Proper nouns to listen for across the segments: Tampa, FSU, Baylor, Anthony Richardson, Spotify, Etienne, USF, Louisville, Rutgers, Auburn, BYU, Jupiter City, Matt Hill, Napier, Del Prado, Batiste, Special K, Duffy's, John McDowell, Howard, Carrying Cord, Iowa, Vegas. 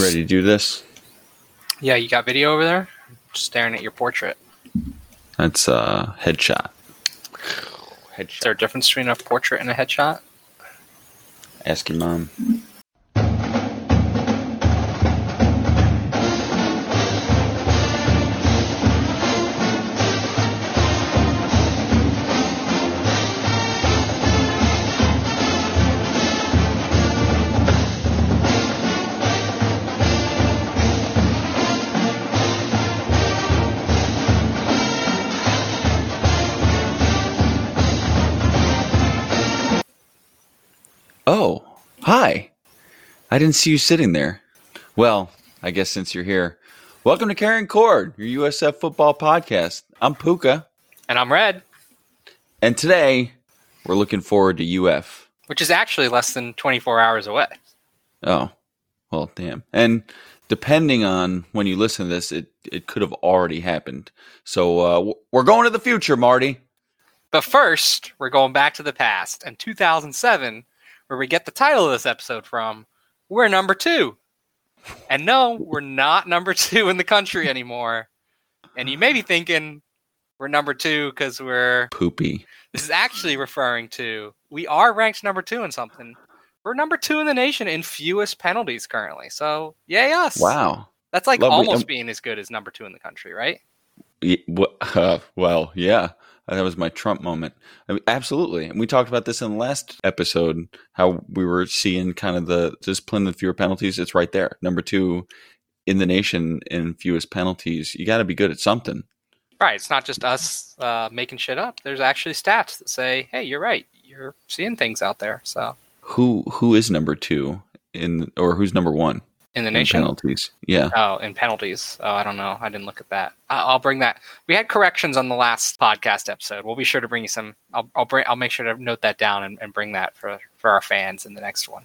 Ready to do this? Yeah, you got video over there? Just staring at your portrait. That's a headshot. Is there a difference between a portrait and a headshot? Ask your mom. Oh, hi. I didn't see you sitting there. Well, I guess since you're here. Welcome to Carrying Cord, your USF football podcast. I'm Puka. And I'm Red. And today, we're looking forward to UF. Which is actually less than 24 hours away. Oh, well, damn. And depending on when you listen to this, it could have already happened. So we're going to the future, Marty. But first, we're going back to the past. In 2007... where we get the title of this episode from, we're number 2. And no, we're not number 2 in the country anymore. And you may be thinking we're number 2 because we're poopy. This is actually referring to, we are ranked number 2 in something. We're number 2 in the nation in fewest penalties currently. So yay us. Wow. That's like lovely. Almost being as good as number 2 in the country, right? Well, yeah. That was my Trump moment. I mean, absolutely. And we talked about this in the last episode, how we were seeing kind of the discipline with fewer penalties. It's right there. Number 2 in the nation in fewest penalties. You got to be good at something. Right. It's not just us making shit up. There's actually stats that say, hey, you're right. You're seeing things out there. So who is number 2 in, or who's number 1? In the nation? In penalties, yeah. Oh, in penalties. Oh, I don't know. I didn't look at that. I'll bring that. We had corrections on the last podcast episode. We'll be sure to bring you some. I'll make sure to note that down and bring that for our fans in the next one.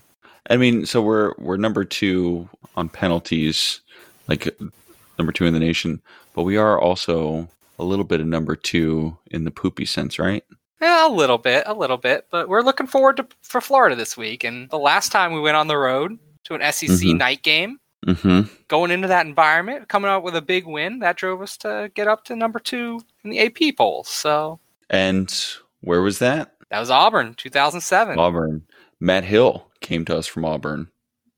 I mean, so we're number 2 on penalties, like number 2 in the nation, but we are also a little bit of number 2 in the poopy sense, right? Yeah, a little bit, but we're looking forward for Florida this week. And the last time we went on the road to an SEC night game, going into that environment, coming out with a big win, that drove us to get up to number 2 in the AP polls. So, and where was that? That was Auburn, 2007. Auburn. Matt Hill came to us from Auburn,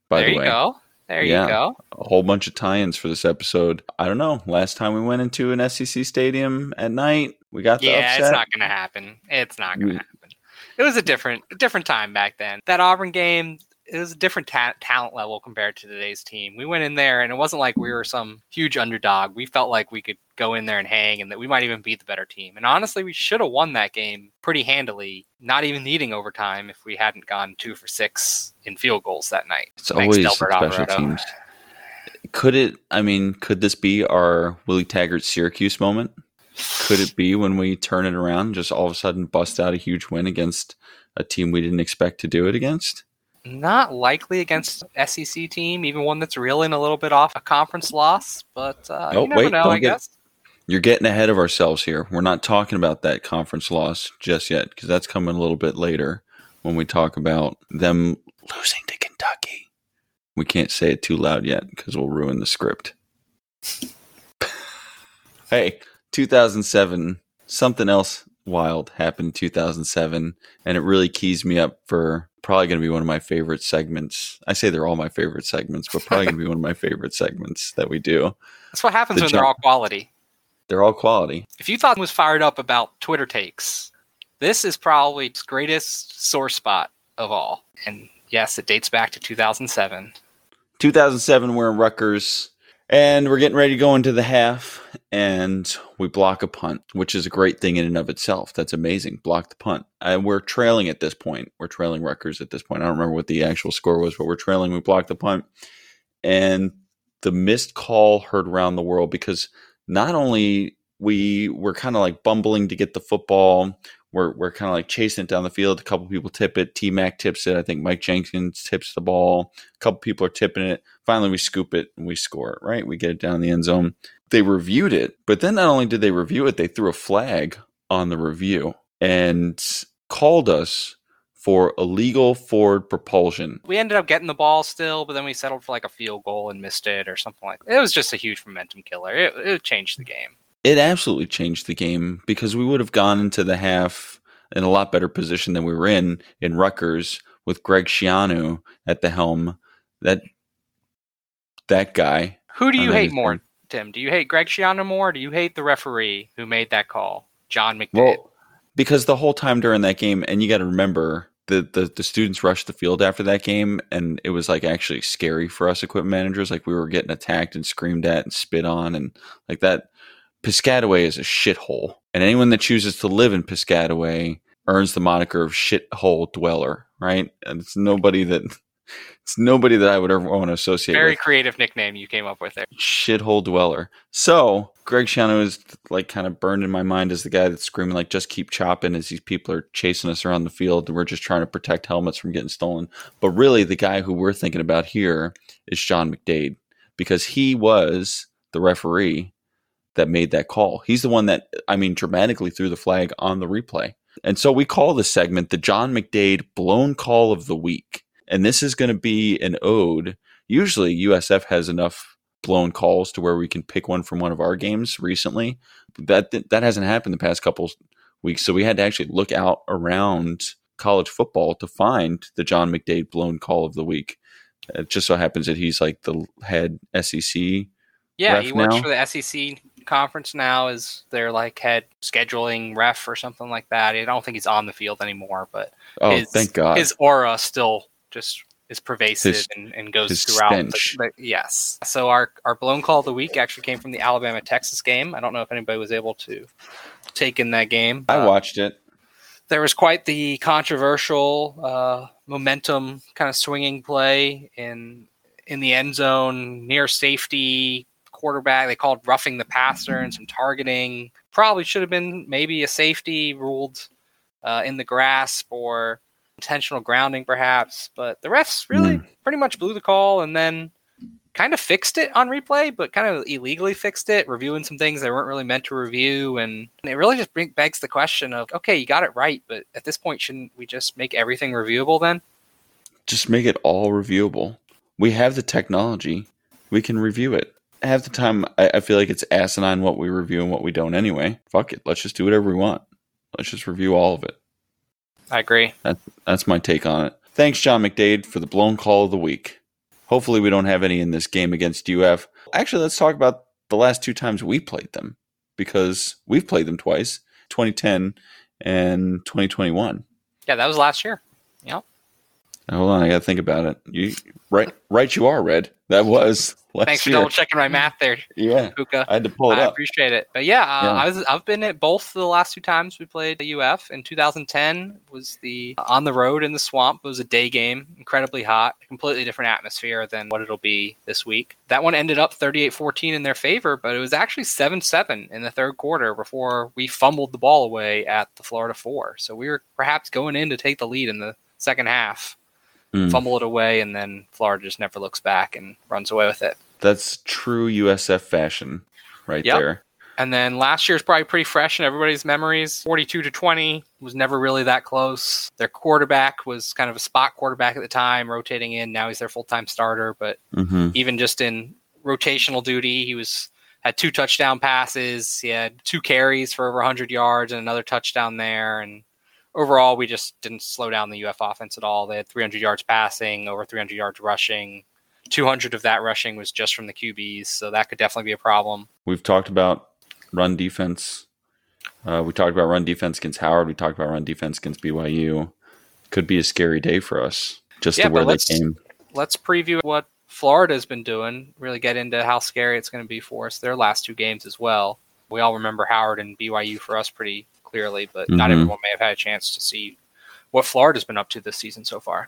by the way. There you go. There you go. A whole bunch of tie-ins for this episode. I don't know. Last time we went into an SEC stadium at night, we got the upset. Yeah, it's not going to happen. It was a different time back then. That Auburn game, it was a different talent level compared to today's team. We went in there, and it wasn't like we were some huge underdog. We felt like we could go in there and hang, and that we might even beat the better team. And honestly, we should have won that game pretty handily, not even needing overtime if we hadn't gone 2 for 6 in field goals that night. It's always Del Prado, special teams. Could this be our Willie Taggart Syracuse moment? Could it be when we turn it around, just all of a sudden bust out a huge win against a team we didn't expect to do it against? Not likely against an SEC team, even one that's reeling a little bit off a conference loss, but you never know, I guess. You're getting ahead of ourselves here. We're not talking about that conference loss just yet, because that's coming a little bit later when we talk about them losing to Kentucky. We can't say it too loud yet, because we'll ruin the script. Hey, 2007, something else wild happened in 2007, and it really keys me up for probably going to be one of my favorite segments. I say they're all my favorite segments, but probably going to be one of my favorite segments that we do. That's what happens when they're all quality. They're all quality. If you thought I was fired up about Twitter takes, this is probably its greatest sore spot of all. And yes, it dates back to 2007. 2007, we're in Rutgers, and we're getting ready to go into the half, and we block a punt, which is a great thing in and of itself. That's amazing. Block the punt. And we're trailing at this point. We're trailing Rutgers at this point. I don't remember what the actual score was, but we're trailing. We blocked the punt. And the missed call heard around the world, because not only we were kind of like bumbling to get the football, we're kind of like chasing it down the field. A couple people tip it. T-Mac tips it. I think Mike Jenkins tips the ball. A couple people are tipping it. Finally, we scoop it and we score it, right? We get it down in the end zone. They reviewed it, but then not only did they review it, they threw a flag on the review and called us for illegal forward propulsion. We ended up getting the ball still, but then we settled for like a field goal and missed it or something like that. It was just a huge momentum killer. It changed the game. It absolutely changed the game because we would have gone into the half in a lot better position than we were in Rutgers with Greg Schiano at the helm. That guy. Who do you hate more, Tim? Do you hate Greg Schiano more? Or do you hate the referee who made that call, John McDowell? Well, because the whole time during that game, and you got to remember the students rushed the field after that game, and it was like actually scary for us equipment managers. Like we were getting attacked and screamed at and spit on and like that. Piscataway is a shithole, and anyone that chooses to live in Piscataway earns the moniker of shithole dweller, right? And it's nobody that I would ever want to associate with. Very creative nickname you came up with there. Shithole dweller. So Greg Schiano is like kind of burned in my mind as the guy that's screaming like just keep chopping as these people are chasing us around the field and we're just trying to protect helmets from getting stolen. But really the guy who we're thinking about here is John McDade because he was the referee that made that call. He's the one that, dramatically threw the flag on the replay. And so we call this segment the John McDade blown call of the week. And this is going to be an ode. Usually USF has enough blown calls to where we can pick one from one of our games recently. That hasn't happened the past couple weeks. So we had to actually look out around college football to find the John McDade blown call of the week. It just so happens that he's like the head SEC. Yeah, he works for the SEC conference now as their like head scheduling ref or something like that. I don't think he's on the field anymore, but thank God. His aura still just is pervasive and goes throughout. Yes. So our blown call of the week actually came from the Alabama-Texas game. I don't know if anybody was able to take in that game. I watched it. There was quite the controversial momentum kind of swinging play in the end zone near safety quarterback. They called roughing the passer and some targeting. Probably should have been maybe a safety ruled in the grasp or intentional grounding perhaps, but the refs really pretty much blew the call and then kind of fixed it on replay, but kind of illegally fixed it, reviewing some things they weren't really meant to review. And it really just begs the question of, okay, you got it right, but at this point, shouldn't we just make everything reviewable then? Just make it all reviewable. We have the technology. We can review it. Half the time, I feel like it's asinine what we review and what we don't anyway. Fuck it. Let's just do whatever we want. Let's just review all of it. I agree. That's my take on it. Thanks, John McDade, for the blown call of the week. Hopefully we don't have any in this game against UF. Actually, let's talk about the last two times we played them, because we've played them twice, 2010 and 2021. Yeah, that was last year. Yep. Hold on, I got to think about it. Right you are, Red. That was last Thanks for year. Double-checking my math there. Yeah, Puka. I had to pull it up. I appreciate it. But yeah, I've been at both the last two times we played the UF. In 2010 was the on the road in the swamp. It was a day game, incredibly hot, completely different atmosphere than what it'll be this week. That one ended up 38-14 in their favor, but it was actually 7-7 in the third quarter before we fumbled the ball away at the Florida 4. So we were perhaps going in to take the lead in the second half. Fumble it away, and then Florida just never looks back and runs away with it. That's true USF fashion right there. And then last year's probably pretty fresh in everybody's memories. 42-20 was never really that close. Their quarterback was kind of a spot quarterback at the time, rotating in. Now he's their full-time starter, but even just in rotational duty, he had two touchdown passes. He had two carries for over 100 yards and another touchdown there, and overall, we just didn't slow down the UF offense at all. They had 300 yards passing, over 300 yards rushing. 200 of that rushing was just from the QBs, so that could definitely be a problem. We've talked about run defense. We talked about run defense against Howard. We talked about run defense against BYU. Could be a scary day for us, just to where they came. Let's preview what Florida's been doing, really get into how scary it's going to be for us their last two games as well. We all remember Howard and BYU for us pretty clearly, but not everyone may have had a chance to see what Florida's been up to this season so far.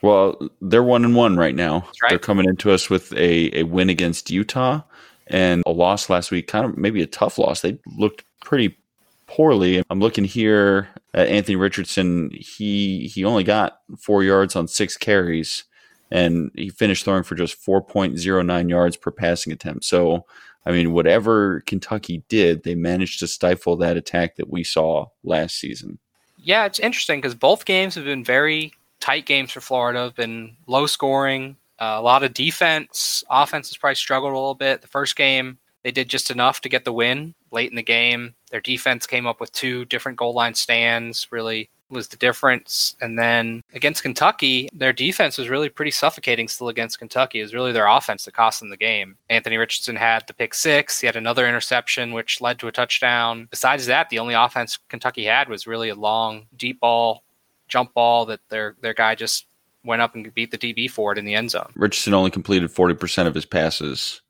Well, they're 1-1 right now. That's right. They're coming into us with a win against Utah and a loss last week, kind of maybe a tough loss. They looked pretty poorly. I'm looking here at Anthony Richardson. He only got 4 yards on 6 carries, and he finished throwing for just 4.09 yards per passing attempt. So whatever Kentucky did, they managed to stifle that attack that we saw last season. yeah, it's interesting because both games have been very tight games for Florida, have been low scoring, a lot of defense. Offense has probably struggled a little bit. The first game, they did just enough to get the win late in the game. Their defense came up with two different goal line stands, really was the difference. And then against Kentucky, their defense was really pretty suffocating still against Kentucky. It was really their offense that cost them the game. Anthony Richardson had the pick six. He had another interception, which led to a touchdown. Besides that, the only offense Kentucky had was really a long, deep ball, jump ball that their guy just went up and beat the DB for it in the end zone. Richardson only completed 40% of his passes.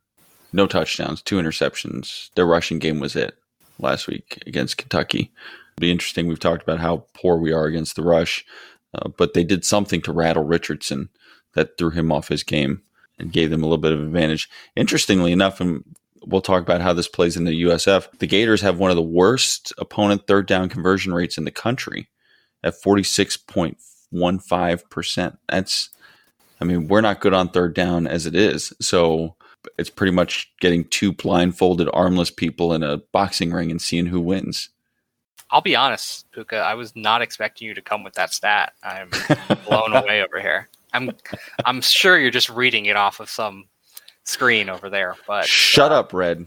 No touchdowns, two interceptions. Their rushing game was it last week against Kentucky. Be interesting. We've talked about how poor we are against the rush, but they did something to rattle Richardson that threw him off his game and gave them a little bit of advantage. Interestingly enough, and we'll talk about how this plays in the USF, the Gators have one of the worst opponent third down conversion rates in the country at 46.15%. We're not good on third down as it is. So it's pretty much getting two blindfolded, armless people in a boxing ring and seeing who wins. I'll be honest, Puka, I was not expecting you to come with that stat. I'm blown away over here. I'm sure you're just reading it off of some screen over there. But shut up, Red.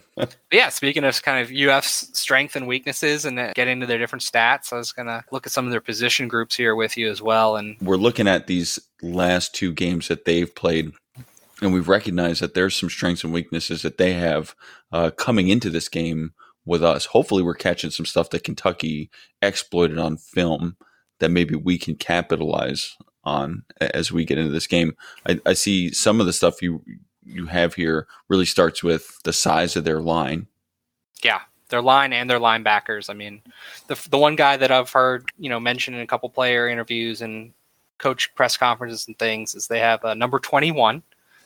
Yeah, speaking of kind of UF's strength and weaknesses and get into their different stats, I was going to look at some of their position groups here with you as well. And we're looking at these last two games that they've played, and we've recognized that there's some strengths and weaknesses that they have coming into this game with us. Hopefully we're catching some stuff that Kentucky exploited on film that maybe we can capitalize on as we get into this game. I see some of the stuff you have here really starts with the size of their line. Yeah, their line and their linebackers. I mean, the one guy that I've heard, mentioned in a couple player interviews and coach press conferences and things is they have a number 21, an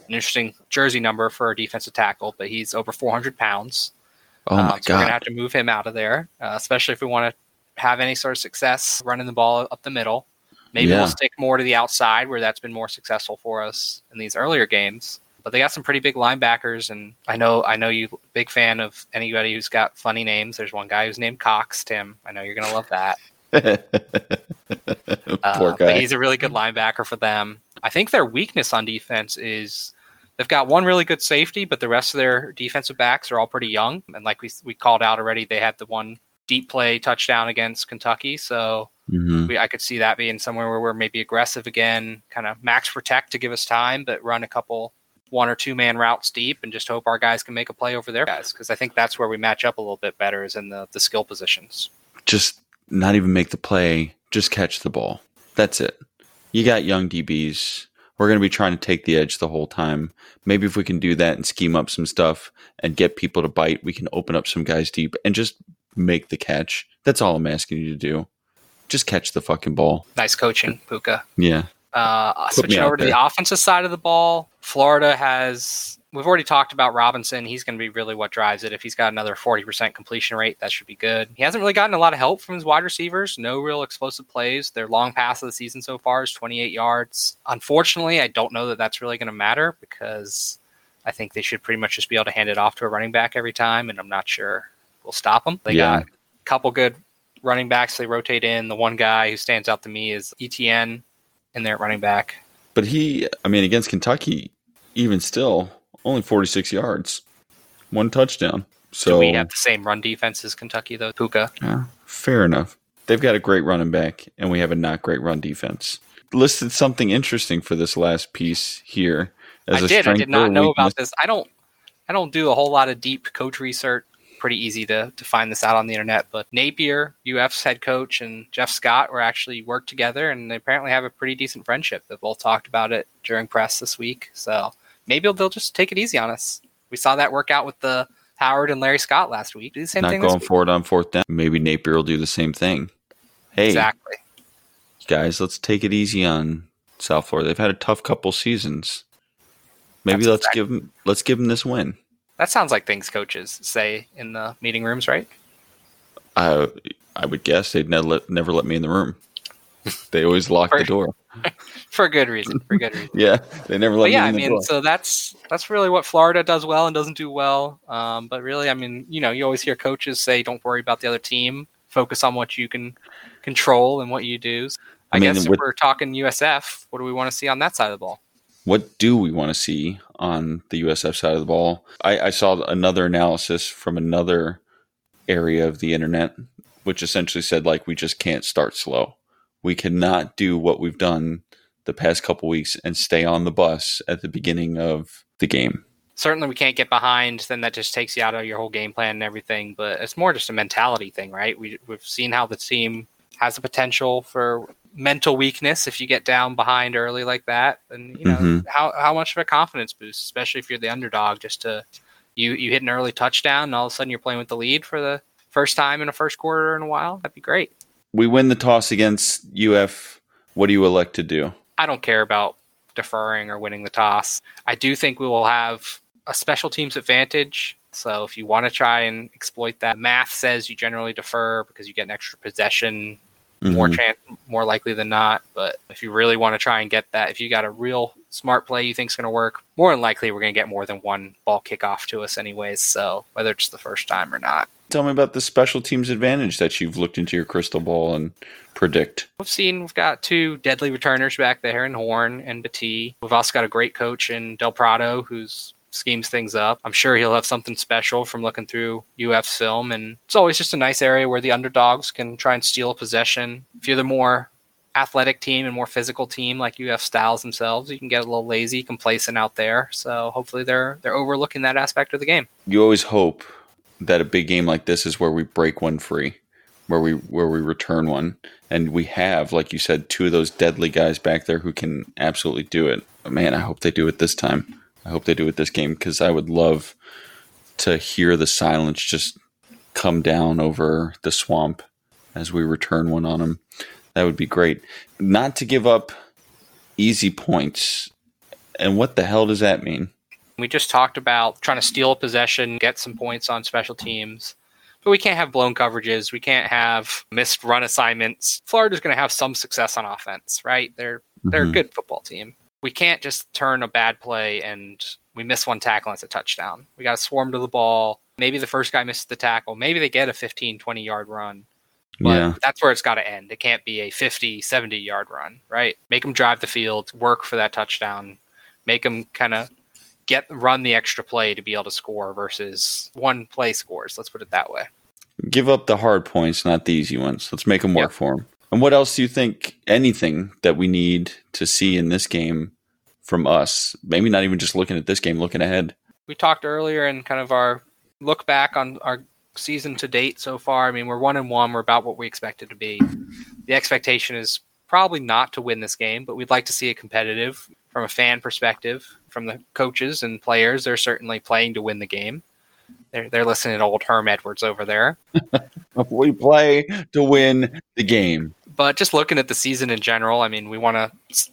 interesting jersey number for a defensive tackle, but he's over 400 pounds. Oh my God. We're going to have to move him out of there, especially if we want to have any sort of success running the ball up the middle. Maybe we'll stick more to the outside where that's been more successful for us in these earlier games. But they got some pretty big linebackers, and I know you're a big fan of anybody who's got funny names. There's one guy who's named Cox, Tim. I know you're going to love that. Poor guy. But he's a really good linebacker for them. I think their weakness on defense is – they've got one really good safety, but the rest of their defensive backs are all pretty young. And like we called out already, they had the one deep play touchdown against Kentucky. So I could see that being somewhere where we're maybe aggressive again, kind of max protect to give us time, but run a couple 1 or 2 man routes deep and just hope our guys can make a play over their guys. Because I think that's where we match up a little bit better is in the skill positions. Just not even make the play, just catch the ball. That's it. You got young DBs. We're going to be trying to take the edge the whole time. Maybe if we can do that and scheme up some stuff and get people to bite, we can open up some guys deep and just make the catch. That's all I'm asking you to do. Just catch the fucking ball. Nice coaching, Puka. Yeah. Switching over to the offensive side of the ball. Florida has, we've already talked about Robinson. He's going to be really what drives it. If he's got another 40% completion rate, that should be good. He hasn't really gotten a lot of help from his wide receivers. No real explosive plays. Their long pass of the season so far is 28 yards. Unfortunately, I don't know that that's really going to matter because I think they should pretty much just be able to hand it off to a running back every time, and I'm not sure we'll stop them. They got a couple good running backs they rotate in. The one guy who stands out to me is Etienne in there at running back. But against Kentucky, even still, only 46 yards, one touchdown. So do we have the same run defense as Kentucky, though, Puka? Yeah, fair enough. They've got a great running back, and we have a not great run defense. Listed something interesting for this last piece here. I did not know about this. I don't do a whole lot of deep coach research. Pretty easy to find this out on the internet. But Napier, UF's head coach, and Jeff Scott were actually worked together, and they apparently have a pretty decent friendship. They both talked about it during press this week, so maybe they'll just take it easy on us. We saw that work out with the Howard and Larry Scott last week. Do the same thing. Not going forward on fourth down. Maybe Napier will do the same thing. Hey, exactly. Guys, let's take it easy on South Florida. They've had a tough couple seasons. Maybe let's give them this win. That sounds like things coaches say in the meeting rooms, right? I would guess they'd never let me in the room. They always lock the door. For good reason. For good reason. Yeah, they never let me in the door. So that's really what Florida does well and doesn't do well. But really, you always hear coaches say, don't worry about the other team. Focus on what you can control and what you do. I mean, guess if we're talking USF, what do we want to see on that side of the ball? What do we want to see on the USF side of the ball? I saw another analysis from another area of the internet, which essentially said, like, we just can't start slow. We cannot do what we've done the past couple weeks and stay on the bus at the beginning of the game. Certainly we can't get behind. Then that just takes you out of your whole game plan and everything. But it's more just a mentality thing, right? We've seen how the team has the potential for mental weakness if you get down behind early like that. And, you know, how much of a confidence boost, especially if you're the underdog, just to you hit an early touchdown and all of a sudden you're playing with the lead for the first time in a first quarter in a while. That'd be great. We win the toss against UF. What do you elect to do? I don't care about deferring or winning the toss. I do think we will have a special teams advantage. So if you want to try and exploit that, math says you generally defer because you get an extra possession, more likely than not. But if you really want to try and get that, if you got a real smart play you think is going to work, more than likely we're going to get more than one ball kickoff to us anyways. So whether it's the first time or not. Tell me about the special teams advantage that you've looked into your crystal ball and predict. We've got two deadly returners back there in Horn and Batiste. We've also got a great coach in Del Prado who's schemes things up. I'm sure he'll have something special from looking through UF's film, and it's always just a nice area where the underdogs can try and steal a possession. If you're the more athletic team and more physical team like UF styles themselves, you can get a little lazy, complacent out there. So hopefully they're overlooking that aspect of the game. You always hope that a big game like this is where we break one free, where we return one. And we have, like you said, two of those deadly guys back there who can absolutely do it. But man, I hope they do it this time. I hope they do it this game, because I would love to hear the silence just come down over the swamp as we return one on them. That would be great. Not to give up easy points. And what the hell does that mean? We just talked about trying to steal a possession, get some points on special teams. But we can't have blown coverages. We can't have missed run assignments. Florida's going to have some success on offense, right? They're a good football team. We can't just turn a bad play and we miss one tackle and it's a touchdown. We got to swarm to the ball. Maybe the first guy misses the tackle. Maybe they get a 15, 20-yard run. But that's where it's got to end. It can't be a 50, 70-yard run, right? Make them drive the field, work for that touchdown. Make them kind of run the extra play to be able to score versus one play scores. Let's put it that way. Give up the hard points, not the easy ones. Let's make them work for them. And what else do you think, anything that we need to see in this game from us, maybe not even just looking at this game, looking ahead? We talked earlier in kind of our look back on our season to date so far. I mean, we're 1-1. We're about what we expected to be. The expectation is probably not to win this game, but we'd like to see it competitive from a fan perspective. From the coaches and players, they're certainly playing to win the game. They're listening to old Herm Edwards over there. We play to win the game. But just looking at the season in general, I mean, we want to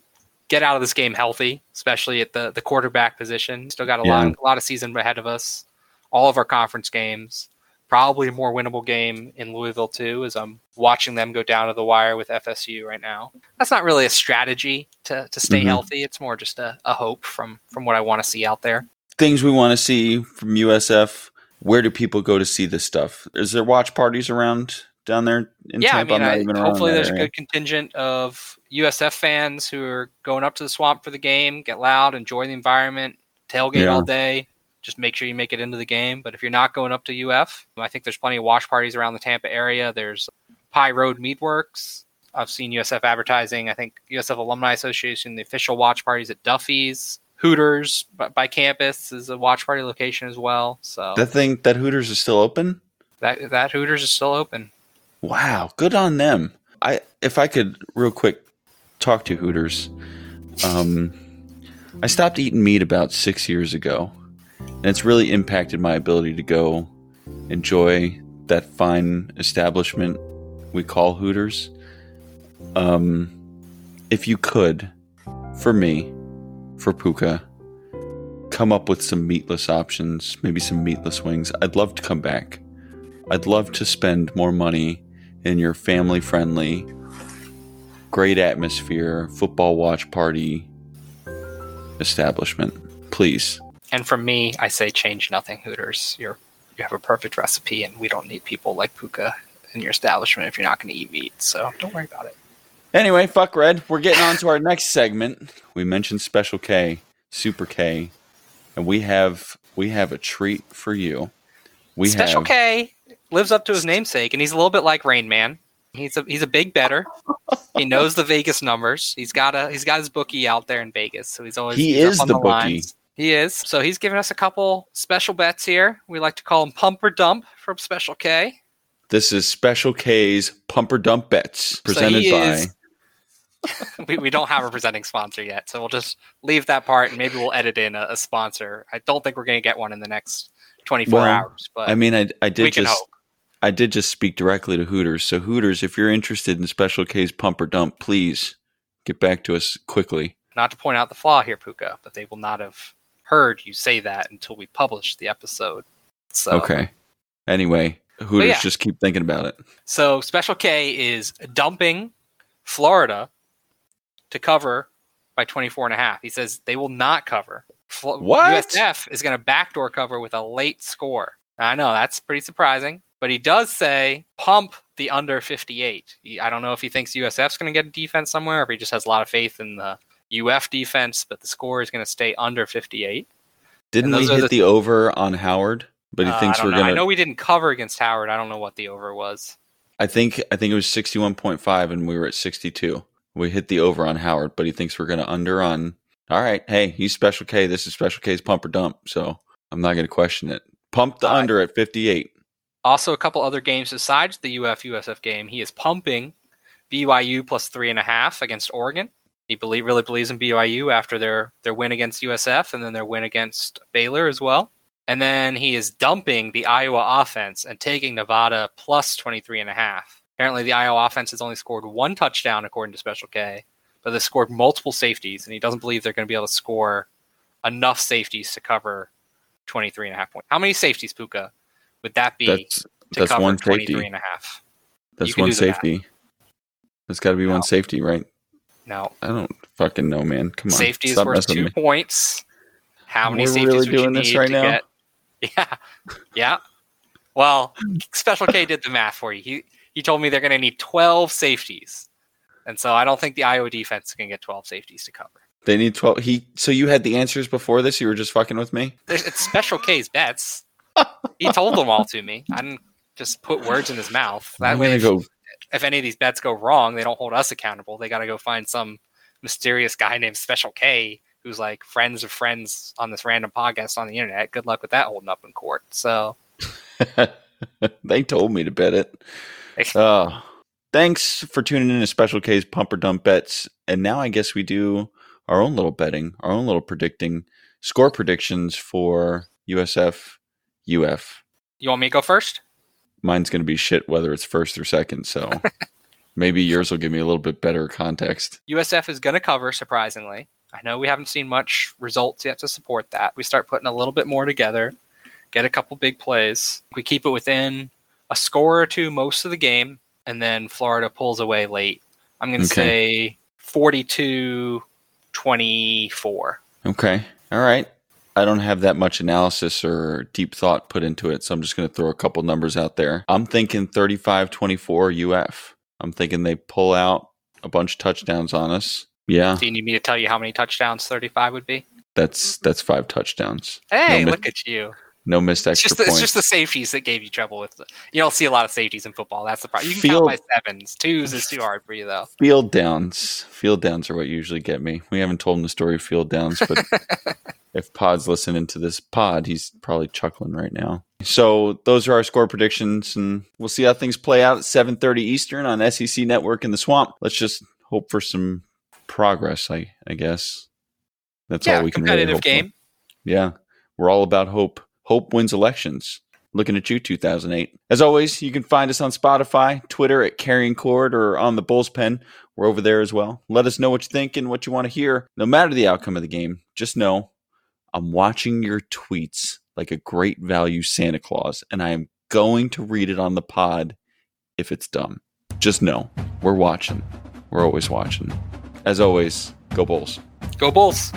get out of this game healthy, especially at the quarterback position. Still got a lot of season ahead of us. All of our conference games, probably a more winnable game in Louisville too, as I'm watching them go down to the wire with FSU right now. That's not really a strategy to stay healthy. It's more just a hope from what I want to see out there. Things we want to see from USF. Where do people go to see this stuff? Is there watch parties around down there in Tampa? I mean, hopefully there's a good contingent of USF fans who are going up to the swamp for the game, get loud, enjoy the environment, tailgate all day. Just make sure you make it into the game. But if you're not going up to UF, I think there's plenty of watch parties around the Tampa area. There's Pie Road Meatworks. I've seen USF advertising. I think USF Alumni Association, the official watch parties at Duffy's. Hooters by campus is a watch party location as well. So that Hooters is still open? That Hooters is still open. Wow, good on them. If I could real quick talk to Hooters. I stopped eating meat about 6 years ago, and it's really impacted my ability to go enjoy that fine establishment we call Hooters. If you could, for me, for Puka, come up with some meatless options, maybe some meatless wings. I'd love to come back. I'd love to spend more money in your family-friendly, great atmosphere, football watch party establishment. Please. And from me, I say change nothing, Hooters. You have a perfect recipe, and we don't need people like Puka in your establishment if you're not going to eat meat. So don't worry about it. Anyway, fuck Red. We're getting on to our next segment. We mentioned Special K, Super K, and we have a treat for you. Special K lives up to his namesake, and he's a little bit like Rain Man. He's a big bettor. He knows the Vegas numbers. He's got his bookie out there in Vegas, so he's always up on the bookie. Lines. He is. So he's giving us a couple special bets here. We like to call them Pump or Dump from Special K. This is Special K's Pump or Dump Bets presented by... we don't have a presenting sponsor yet, so we'll just leave that part and maybe we'll edit in a sponsor. I don't think we're going to get one in the next 24 hours. But I mean, I did just speak directly to Hooters. So Hooters, if you're interested in Special K's Pump or Dump, please get back to us quickly. Not to point out the flaw here, Puka, but they will not have heard you say that until we publish the episode. So okay. Anyway, Hooters, just keep thinking about it. So Special K is dumping Florida to cover by 24.5. He says they will not cover. What? USF is going to backdoor cover with a late score. I know, that's pretty surprising. But he does say pump the under 58. I don't know if he thinks USF's going to get a defense somewhere, or if he just has a lot of faith in the UF defense, but the score is going to stay under 58. Didn't we hit the over on Howard? But he thinks we're going to... I know we didn't cover against Howard. I don't know what the over was. I think it was 61.5 and we were at 62. We hit the over on Howard, but he thinks we're going to under on... All right. Hey, he's Special K. This is Special K's Pump or Dump, so I'm not going to question it. Pump the under at 58. Also, a couple other games besides the UF-USF game. He is pumping BYU plus 3.5 against Oregon. He really believes in BYU after their win against USF and then their win against Baylor as well. And then he is dumping the Iowa offense and taking Nevada plus 23.5. Apparently, the Iowa offense has only scored one touchdown, according to Special K, but they scored multiple safeties, and he doesn't believe they're going to be able to score enough safeties to cover 23.5 points. How many safeties, Puka, would that be to cover one 23.5? That's one safety. That's got to be one safety, right? No, I don't fucking know, man. Come on. Safety is worth 2 points. How many safeties would you need to get? Yeah. Yeah. Well, Special K did the math for you. He told me they're going to need 12 safeties. And so I don't think the Iowa defense is going to get 12 safeties to cover. They need 12. So you had the answers before this? You were just fucking with me? It's Special K's bets. He told them all to me. I didn't just put words in his mouth. That way, if any of these bets go wrong, they don't hold us accountable. They got to go find some mysterious guy named Special K who's like friends of friends on this random podcast on the internet. Good luck with that holding up in court. So they told me to bet it. Thanks for tuning in to Special K's Pump or Dump Bets. And now I guess we do our own little betting, our own little predicting, score predictions for USF, UF. You want me to go first? Mine's going to be shit whether it's first or second, so maybe yours will give me a little bit better context. USF is going to cover, surprisingly. I know we haven't seen much results yet to support that. We start putting a little bit more together, get a couple big plays. We keep it within a score or two most of the game, and then Florida pulls away late. I'm going to say 42-24. Okay. All right. I don't have that much analysis or deep thought put into it, so I'm just going to throw a couple numbers out there. I'm thinking 35-24 UF. I'm thinking they pull out a bunch of touchdowns on us. Yeah. Do you need me to tell you how many touchdowns 35 would be? That's 5 touchdowns. Hey, look at you. No missed extra points. It's just the safeties that gave you trouble with it. You don't see a lot of safeties in football. That's the problem. You can count by sevens. Twos is too hard for you, though. Field downs. Field downs are what usually get me. We haven't told him the story of field downs, but if Pod's listening to this pod, he's probably chuckling right now. So those are our score predictions, and we'll see how things play out at 7:30 Eastern on SEC Network in the Swamp. Let's just hope for some progress, I guess. That's all we can really hope game. For. Yeah, we're all about hope. Hope wins elections. Looking at you, 2008. As always, you can find us on Spotify, Twitter at Carrying Cord, or on the Bulls Pen. We're over there as well. Let us know what you think and what you want to hear. No matter the outcome of the game, just know I'm watching your tweets like a great value Santa Claus, and I am going to read it on the pod if it's dumb. Just know we're watching. We're always watching. As always, go Bulls. Go Bulls.